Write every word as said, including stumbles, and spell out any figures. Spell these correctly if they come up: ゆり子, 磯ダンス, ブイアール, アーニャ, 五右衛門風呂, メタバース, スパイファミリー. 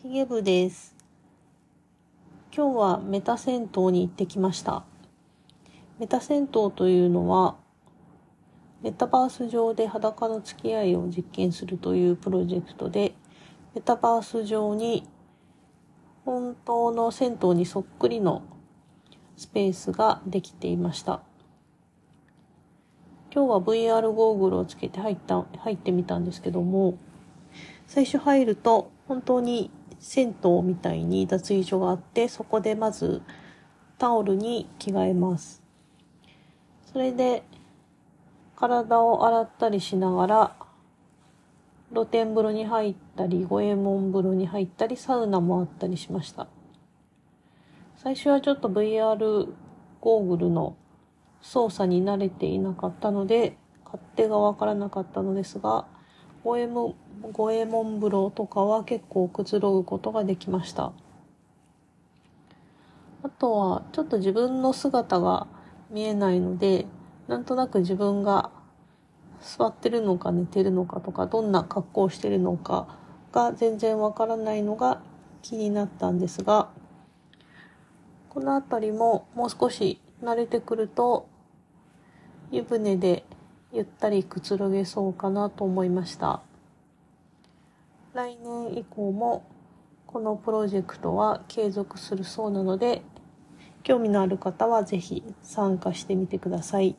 ひげ部です。今日はメタ銭湯に行ってきました。メタ銭湯というのはメタバース上で裸の付き合いを実験するというプロジェクトで、メタバース上に本当の銭湯にそっくりのスペースができていました。今日は ブイアール ゴーグルをつけて入った、入ってみたんですけども、最初入ると本当に銭湯みたいに脱衣所があって、そこでまずタオルに着替えます。それで体を洗ったりしながら、露天風呂に入ったり、五右衛門風呂に入ったり、サウナもあったりしました。最初はちょっと ブイアール ゴーグルの操作に慣れていなかったので、勝手がわからなかったのですが、五右衛門風呂とかは結構くつろぐことができました。あとは、ちょっと自分の姿が見えないので、なんとなく自分が座ってるのか寝てるのかとか、どんな格好をしてるのかが全然わからないのが気になったんですが、このあたりももう少し慣れてくると湯船でゆったりくつろげそうかなと思いました。来年以降もこのプロジェクトは継続するそうなので、興味のある方はぜひ参加してみてください。